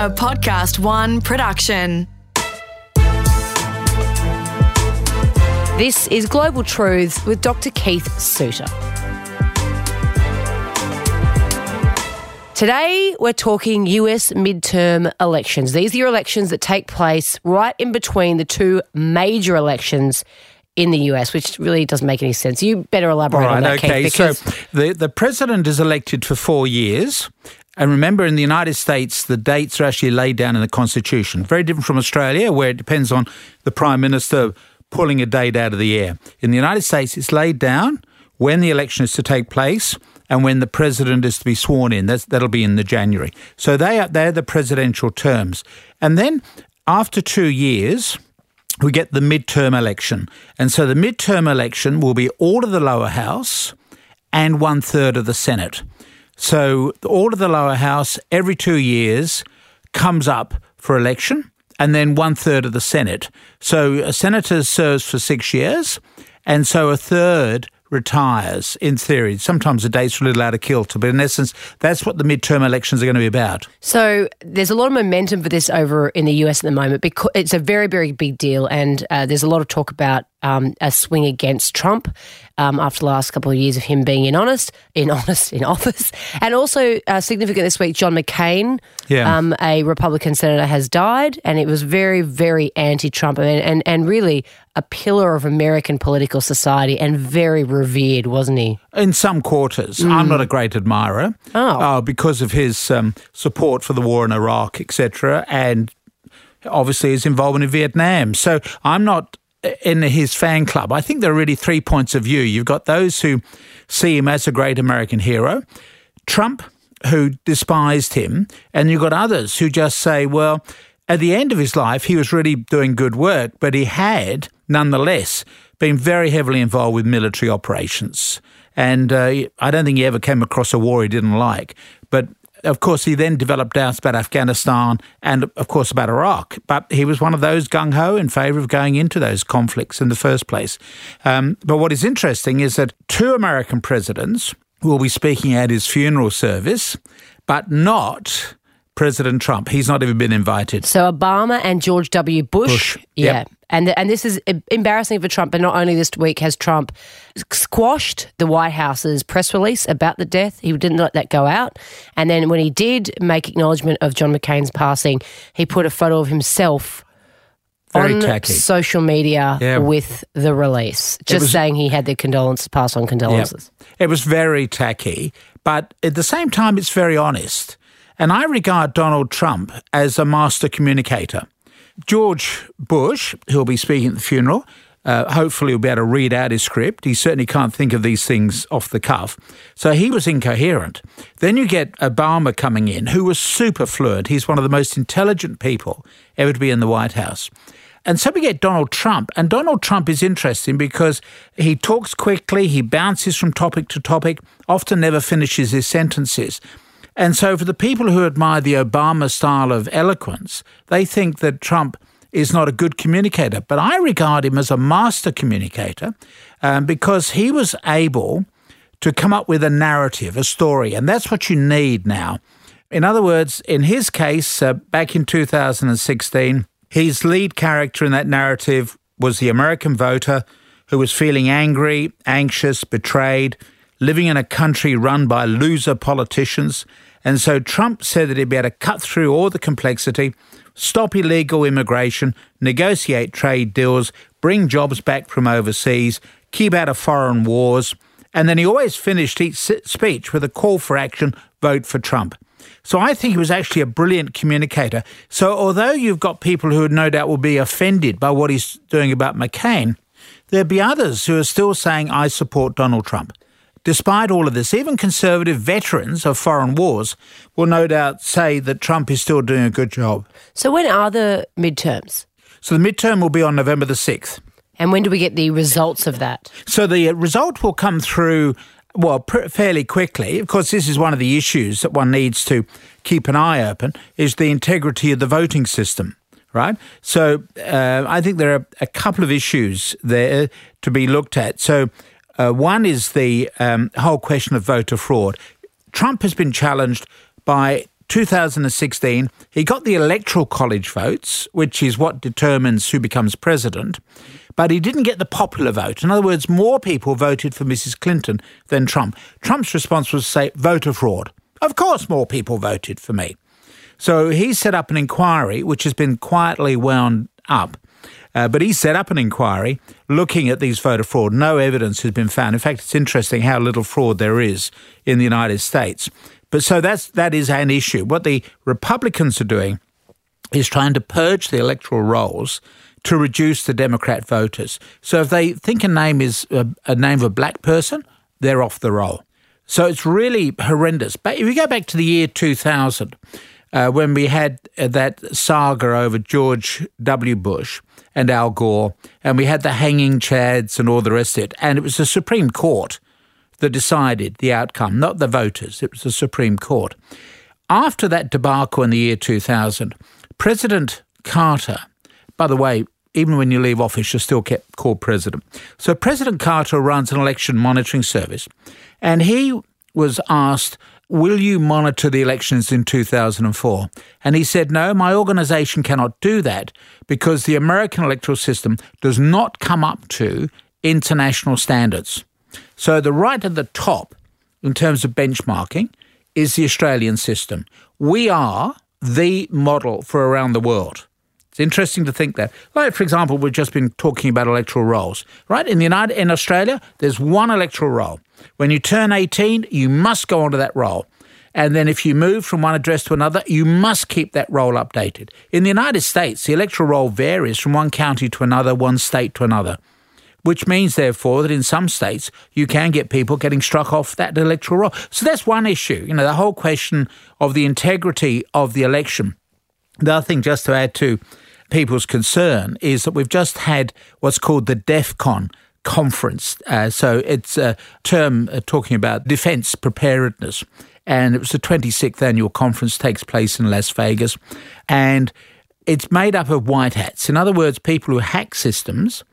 A Podcast One production. This is Global Truths with Dr. Keith Suter. Today, we're talking US midterm elections. These are your elections that take place right in between the two major elections in the US, which really doesn't make any sense. You better elaborate on that, Keith. So the president is elected for 4 years. And remember, in the United States, the dates are actually laid down in the Constitution. Very different from Australia, where it depends on the Prime Minister pulling a date out of the air. In the United States, it's laid down when the election is to take place and when the president is to be sworn in. That'll be in the January. So they're the presidential terms. And then after 2 years, we get the midterm election. And so the midterm election will be all of the lower house and 1/3 of the Senate. So all of the lower house every 2 years comes up for election, and then 1/3 of the Senate. So a senator serves for 6 years, and so a third retires, in theory. Sometimes the dates are a little out of kilter, but in essence, that's what the midterm elections are going to be about. So there's a lot of momentum for this over in the US at the moment, because it's a very, very big deal, and there's a lot of talk about a swing against Trump after the last couple of years of him being in office. And also significant this week, John McCain, a Republican senator, has died, and it was very, very anti-Trump and really a pillar of American political society and very revered, wasn't he? In some quarters. I'm not a great admirer because of his support for the war in Iraq, etc., and obviously his involvement in Vietnam. So I'm not in his fan club. I think there are really 3 points of view. You've got those who see him as a great American hero, Trump, who despised him, and you've got others who just say, well, at the end of his life, he was really doing good work, but he had, nonetheless, been very heavily involved with military operations. And I don't think he ever came across a war he didn't like. But of course, he then developed doubts about Afghanistan and, of course, about Iraq. But he was one of those gung-ho in favour of going into those conflicts in the first place. But what is interesting is that two American presidents will be speaking at his funeral service, but not President Trump. He's not even been invited. So Obama and George W. Bush. Yeah. Yep. And this is embarrassing for Trump, but not only this week has Trump squashed the White House's press release about the death. He didn't let that go out. And then when he did make acknowledgement of John McCain's passing, he put a photo of himself on social media with the release, saying he had the condolences, pass on condolences. Yep. It was very tacky, but at the same time, it's very honest. And I regard Donald Trump as a master communicator. George Bush, who'll be speaking at the funeral, hopefully will be able to read out his script. He certainly can't think of these things off the cuff. So he was incoherent. Then you get Obama coming in, who was super fluent. He's one of the most intelligent people ever to be in the White House. And so we get Donald Trump. And Donald Trump is interesting because he talks quickly, he bounces from topic to topic, often never finishes his sentences. And so for the people who admire the Obama style of eloquence, they think that Trump is not a good communicator. But I regard him as a master communicator because he was able to come up with a narrative, a story, and that's what you need now. In other words, in his case, back in 2016, his lead character in that narrative was the American voter who was feeling angry, anxious, betrayed, living in a country run by loser politicians. And so Trump said that he'd be able to cut through all the complexity, stop illegal immigration, negotiate trade deals, bring jobs back from overseas, keep out of foreign wars. And then he always finished each speech with a call for action, vote for Trump. So I think he was actually a brilliant communicator. So although you've got people who no doubt will be offended by what he's doing about McCain, there'll be others who are still saying, I support Donald Trump. Despite all of this, even conservative veterans of foreign wars will no doubt say that Trump is still doing a good job. So when are the midterms? So the midterm will be on November the 6th. And when do we get the results of that? So the result will come through, fairly quickly. Of course, this is one of the issues that one needs to keep an eye open, is the integrity of the voting system. Right? So I think there are a couple of issues there to be looked at. So one is the whole question of voter fraud. Trump has been challenged by 2016, he got the Electoral College votes, which is what determines who becomes president, but he didn't get the popular vote. In other words, more people voted for Mrs. Clinton than Trump. Trump's response was to say, voter fraud. Of course more people voted for me. So he set up an inquiry, which has been quietly wound up, but he set up an inquiry looking at these voter fraud. No evidence has been found. In fact, it's interesting how little fraud there is in the United States. But so that is an issue. What the Republicans are doing is trying to purge the electoral rolls to reduce the Democrat voters. So if they think a name is a name of a black person, they're off the roll. So it's really horrendous. But if you go back to the year 2000, when we had that saga over George W. Bush and Al Gore, and we had the hanging chads and all the rest of it, and it was the Supreme Court that decided the outcome, not the voters. It was the Supreme Court. After that debacle in the year 2000, President Carter, by the way, even when you leave office, you're still called president. So President Carter runs an election monitoring service, and he was asked, will you monitor the elections in 2004? And he said, no, my organisation cannot do that because the American electoral system does not come up to international standards. So the right at the top in terms of benchmarking is the Australian system. We are the model for around the world. It's interesting to think that. Like, for example, we've just been talking about electoral rolls, right? In Australia, there's one electoral roll. When you turn 18, you must go onto that roll. And then if you move from one address to another, you must keep that roll updated. In the United States, the electoral roll varies from one county to another, one state to another, which means, therefore, that in some states you can get people getting struck off that electoral roll. So that's one issue, you know, the whole question of the integrity of the election. The other thing, just to add to people's concern, is that we've just had what's called the DEF CON conference. So it's a term talking about defence preparedness. And it was the 26th annual conference, takes place in Las Vegas. And it's made up of white hats. In other words, people who hack systems,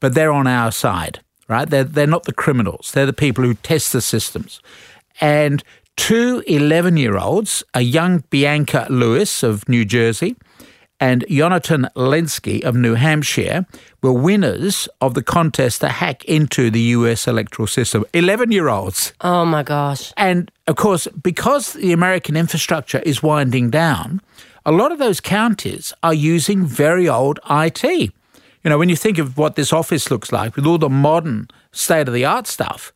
but they're on our side, right? They're not the criminals. They're the people who test the systems. And two 11-year-olds, a young Bianca Lewis of New Jersey and Jonathan Lensky of New Hampshire, were winners of the contest to hack into the US electoral system. 11-year-olds. Oh, my gosh. And, of course, because the American infrastructure is winding down, a lot of those counties are using very old IT. You know, when you think of what this office looks like with all the modern state-of-the-art stuff,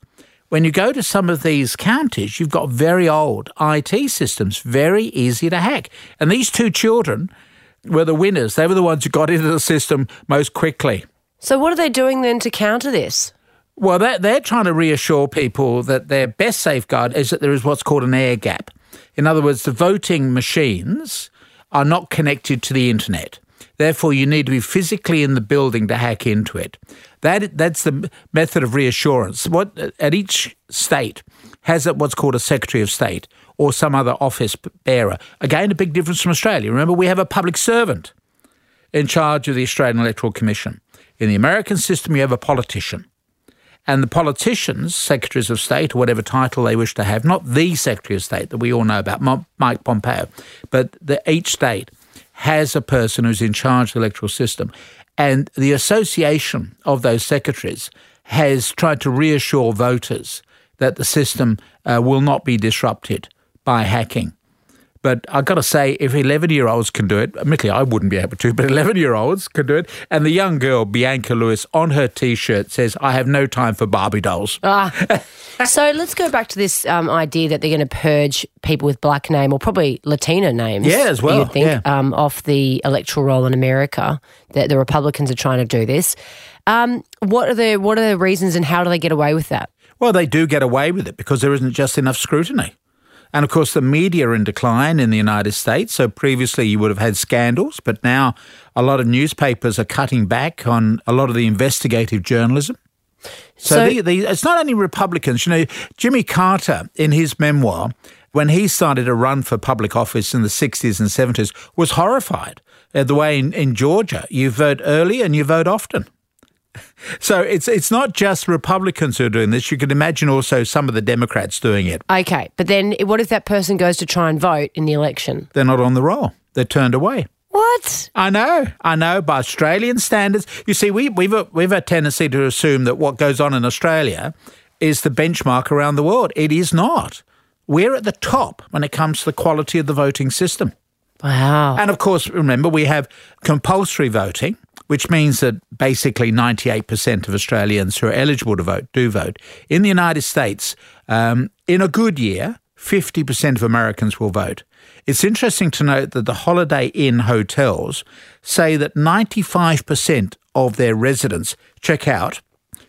when you go to some of these counties, you've got very old IT systems, very easy to hack. And these two children were the winners. They were the ones who got into the system most quickly. So what are they doing then to counter this? Well, they're trying to reassure people that their best safeguard is that there is what's called an air gap. In other words, the voting machines are not connected to the internet. Therefore, you need to be physically in the building to hack into it. That's the method of reassurance. At each state has what's called a Secretary of State or some other office bearer. Again, a big difference from Australia. Remember, we have a public servant in charge of the Australian Electoral Commission. In the American system, you have a politician. And the politicians, Secretaries of State or whatever title they wish to have, not the Secretary of State that we all know about, Mike Pompeo, but each state has a person who's in charge of the electoral system. And the association of those secretaries has tried to reassure voters that the system will not be disrupted by hacking. But I've got to say, if 11-year-olds can do it, admittedly I wouldn't be able to, but 11-year-olds can do it. And the young girl, Bianca Lewis, on her T-shirt says, I have no time for Barbie dolls. So let's go back to this idea that they're going to purge people with black name or probably Latina names. Yeah, as well. You'd think, yeah. Off the electoral roll in America, that the Republicans are trying to do this. What are the reasons and how do they get away with that? Well, they do get away with it because there isn't just enough scrutiny. And, of course, the media are in decline in the United States. So previously you would have had scandals, but now a lot of newspapers are cutting back on a lot of the investigative journalism. So it's not only Republicans. You know, Jimmy Carter, in his memoir, when he started to run for public office in the 60s and 70s, was horrified at the way in Georgia you vote early and you vote often. So it's not just Republicans who are doing this. You can imagine also some of the Democrats doing it. Okay, but then what if that person goes to try and vote in the election? They're not on the roll. They're turned away. What? I know. By Australian standards, you see, we've a tendency to assume that what goes on in Australia is the benchmark around the world. It is not. We're at the top when it comes to the quality of the voting system. Wow. And, of course, remember, we have compulsory voting, which means that basically 98% of Australians who are eligible to vote do vote. In the United States, in a good year, 50% of Americans will vote. It's interesting to note that the Holiday Inn hotels say that 95% of their residents check out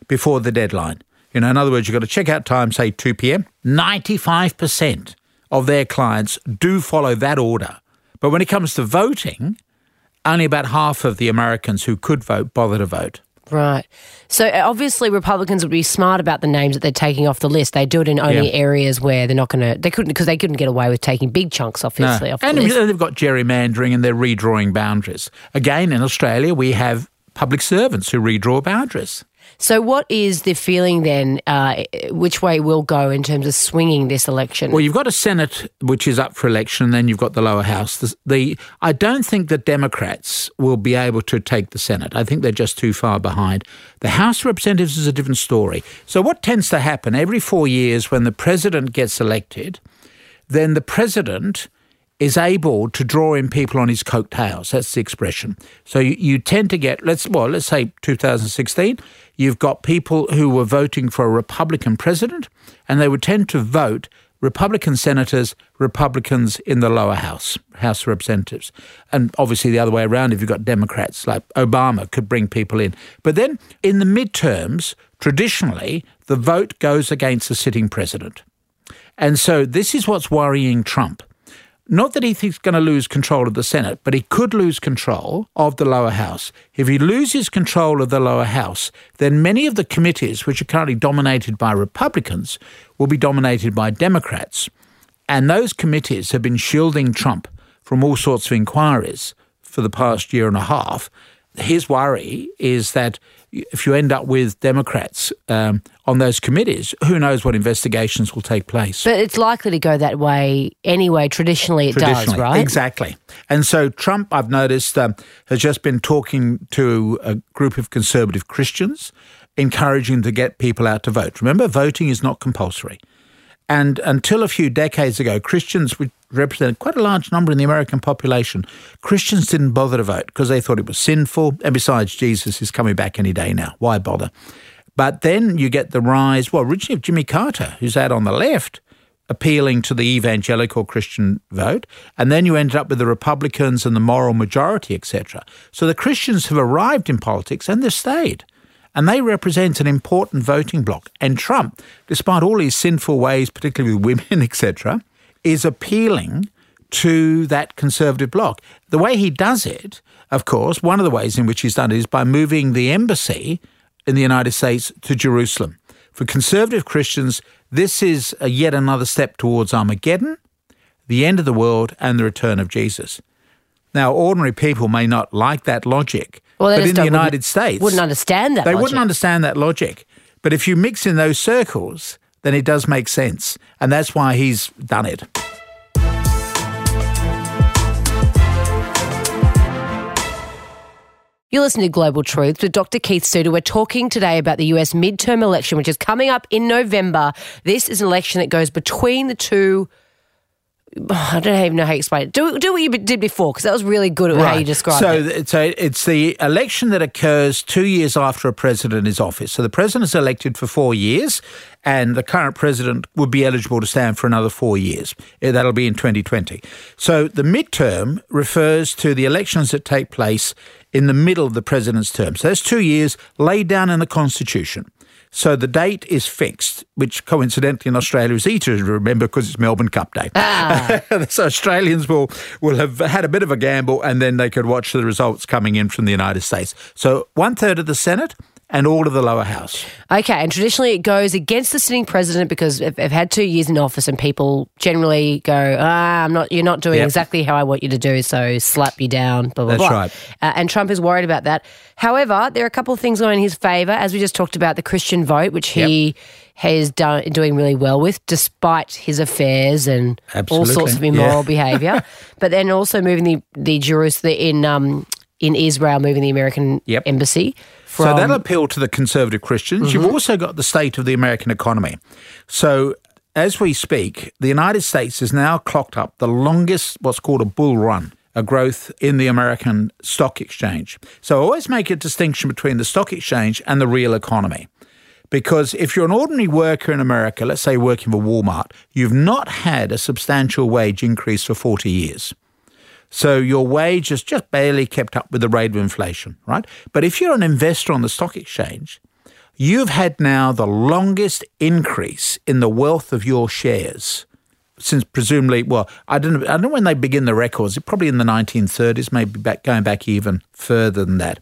before the deadline. You know, in other words, you've got a checkout time, say 2 p.m. 95% of their clients do follow that order. But when it comes to voting, only about half of the Americans who could vote bother to vote. Right. So obviously Republicans would be smart about the names that they're taking off the list. They do it in only areas where they're not going to – they couldn't get away with taking big chunks, obviously, off the list. And they've got gerrymandering and they're redrawing boundaries. Again, in Australia, we have public servants who redraw boundaries. So what is the feeling then, which way we'll go in terms of swinging this election? Well, you've got a Senate which is up for election, and then you've got the lower house. I don't think the Democrats will be able to take the Senate. I think they're just too far behind. The House of Representatives is a different story. So what tends to happen every 4 years when the president gets elected, then the president is able to draw in people on his coattails. That's the expression. So you tend to get, let's say 2016, you've got people who were voting for a Republican president, and they would tend to vote Republican senators, Republicans in the lower house, House of Representatives. And obviously the other way around, if you've got Democrats, like Obama could bring people in. But then in the midterms, traditionally, the vote goes against the sitting president. And so this is what's worrying Trump. Not that he thinks he's going to lose control of the Senate, but he could lose control of the lower house. If he loses control of the lower house, then many of the committees, which are currently dominated by Republicans, will be dominated by Democrats. And those committees have been shielding Trump from all sorts of inquiries for the past year and a half. His worry is that if you end up with Democrats on those committees, who knows what investigations will take place. But it's likely to go that way anyway. Traditionally, does, right? Exactly. And so Trump, I've noticed, has just been talking to a group of conservative Christians, encouraging them to get people out to vote. Remember, voting is not compulsory. And until a few decades ago, Christians, which represented quite a large number in the American population, Christians didn't bother to vote because they thought it was sinful. And besides, Jesus is coming back any day now. Why bother? But then you get the rise, originally of Jimmy Carter, who's out on the left, appealing to the evangelical Christian vote. And then you ended up with the Republicans and the moral majority, etc. So the Christians have arrived in politics and they've stayed. And they represent an important voting bloc. And Trump, despite all his sinful ways, particularly with women, etc., is appealing to that conservative bloc. The way he does it, of course, one of the ways in which he's done it is by moving the embassy in the United States to Jerusalem. For conservative Christians, this is yet another step towards Armageddon, the end of the world, and the return of Jesus. Now, ordinary people may not like that logic. Well, but in the United States, wouldn't understand that. They wouldn't understand that logic. But if you mix in those circles, then it does make sense. And that's why he's done it. You're listening to Global Truths with Dr. Keith Suter. We're talking today about the US midterm election, which is coming up in November. This is an election that goes between the two. I don't even know how to explain it. Do what you did before, because that was really good at how you described it. So it's the election that occurs 2 years after a president is in office. So the president is elected for 4 years, and the current president would be eligible to stand for another 4 years. That'll be in 2020. So the midterm refers to the elections that take place in the middle of the president's term. So that's 2 years laid down in the Constitution. So the date is fixed, which coincidentally in Australia is easy to remember because it's Melbourne Cup Day. Ah. So Australians will have had a bit of a gamble, and then they could watch the results coming in from the United States. So one-third of the Senate, and all to the lower house. Okay, and traditionally it goes against the sitting president because they've had 2 years in office and people generally go, you're not doing exactly how I want you to do, so slap you down, blah, blah, blah. That's right. And Trump is worried about that. However, there are a couple of things going in his favour, as we just talked about, the Christian vote, which he is doing really well with, despite his affairs and all sorts of immoral behaviour. But then also moving the Jerusalem in Israel, moving the American embassy. So that'll appeal to the conservative Christians. Mm-hmm. You've also got the state of the American economy. So as we speak, the United States has now clocked up the longest, what's called a bull run, a growth in the American stock exchange. So I always make a distinction between the stock exchange and the real economy. Because if you're an ordinary worker in America, let's say working for Walmart, you've not had a substantial wage increase for 40 years. So your wage has just barely kept up with the rate of inflation, right? But if you're an investor on the stock exchange, you've had now the longest increase in the wealth of your shares since presumably, well, I don't know when they begin the records, probably in the 1930s, maybe going back even further than that.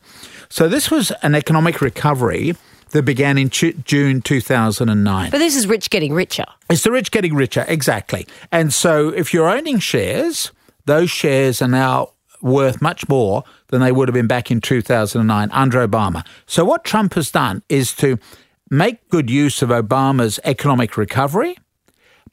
So this was an economic recovery that began in June 2009. But this is rich getting richer. It's the rich getting richer, exactly. And so if you're owning shares, those shares are now worth much more than they would have been back in 2009 under Obama. So what Trump has done is to make good use of Obama's economic recovery,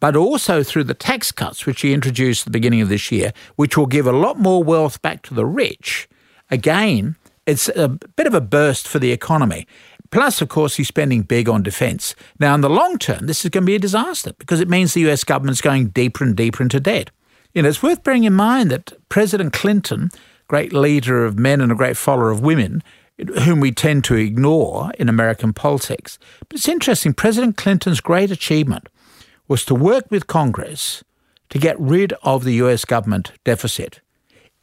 but also through the tax cuts, which he introduced at the beginning of this year, which will give a lot more wealth back to the rich. Again, it's a bit of a burst for the economy. Plus, of course, he's spending big on defence. Now, in the long term, this is going to be a disaster because it means the US government's going deeper and deeper into debt. You know, it's worth bearing in mind that President Clinton, great leader of men and a great follower of women, whom we tend to ignore in American politics. But it's interesting, President Clinton's great achievement was to work with Congress to get rid of the US government deficit.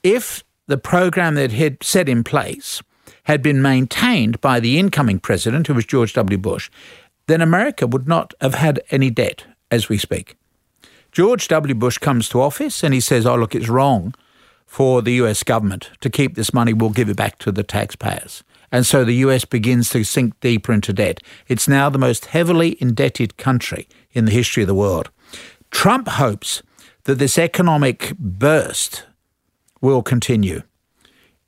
If the program that he'd set in place had been maintained by the incoming president, who was George W. Bush, then America would not have had any debt as we speak. George W. Bush comes to office and he says, oh, look, it's wrong for the US government to keep this money. We'll give it back to the taxpayers. And so the US begins to sink deeper into debt. It's now the most heavily indebted country in the history of the world. Trump hopes that this economic burst will continue.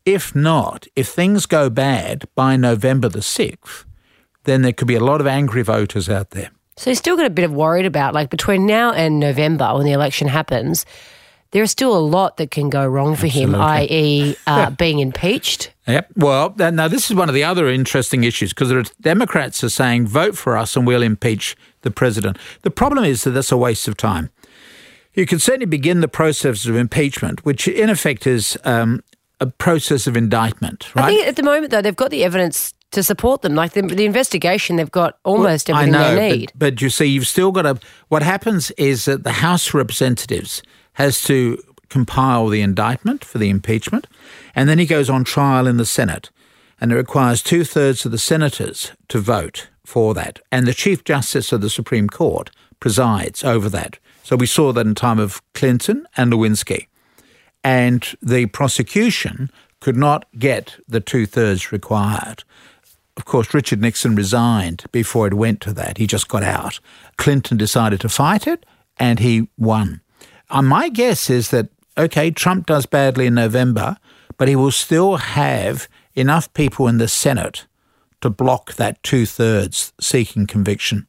If not, if things go bad by November the 6th, then there could be a lot of angry voters out there. So he's still got a bit of worried about, like between now and November when the election happens, there is still a lot that can go wrong for him, i.e. being impeached. Yep. Well, now this is one of the other interesting issues because the Democrats are saying vote for us and we'll impeach the president. The problem is that that's a waste of time. You can certainly begin the process of impeachment, which in effect is a process of indictment, right? I think at the moment, though, they've got the evidence to support them. Like the investigation, they've got almost everything they need. But you see, you've still got to... What happens is that the House of Representatives has to compile the indictment for the impeachment, and then he goes on trial in the Senate, and it requires two-thirds of the senators to vote for that, and the Chief Justice of the Supreme Court presides over that. So we saw that in time of Clinton and Lewinsky. And the prosecution could not get the two-thirds required. Of course, Richard Nixon resigned before it went to that. He just got out. Clinton decided to fight it, and he won. My guess is that, okay, Trump does badly in November, but he will still have enough people in the Senate to block that two-thirds seeking conviction.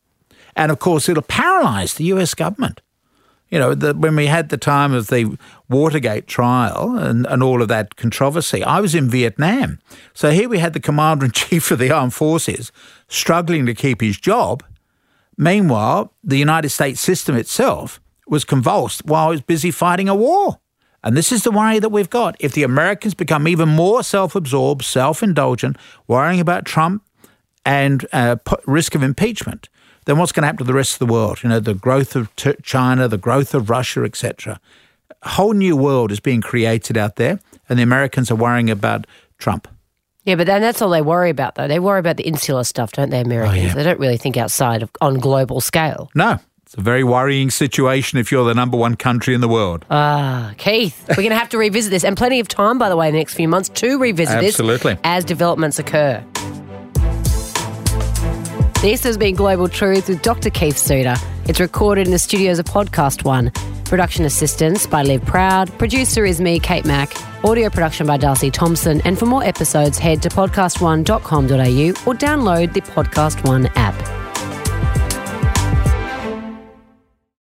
And, of course, it'll paralyse the US government. You know, when we had the time of the Watergate trial and all of that controversy, I was in Vietnam. So here we had the Commander-in-Chief of the Armed Forces struggling to keep his job. Meanwhile, the United States system itself was convulsed while it was busy fighting a war. And this is the worry that we've got. If the Americans become even more self-absorbed, self-indulgent, worrying about Trump and risk of impeachment, then what's going to happen to the rest of the world? You know, the growth of China, the growth of Russia, etc. A whole new world is being created out there, and the Americans are worrying about Trump. Yeah, but then that's all they worry about, though. They worry about the insular stuff, don't they, Americans? Oh, yeah. They don't really think outside on global scale. No. It's a very worrying situation if you're the number one country in the world. Keith, we're going to have to revisit this, and plenty of time, by the way, in the next few months to revisit this as developments occur. This has been Global Truth with Dr. Keith Suter. It's recorded in the studios of Podcast One. Production assistance by Liv Proud. Producer is me, Kate Mack. Audio production by Darcy Thompson. And for more episodes, head to podcastone.com.au or download the Podcast One app.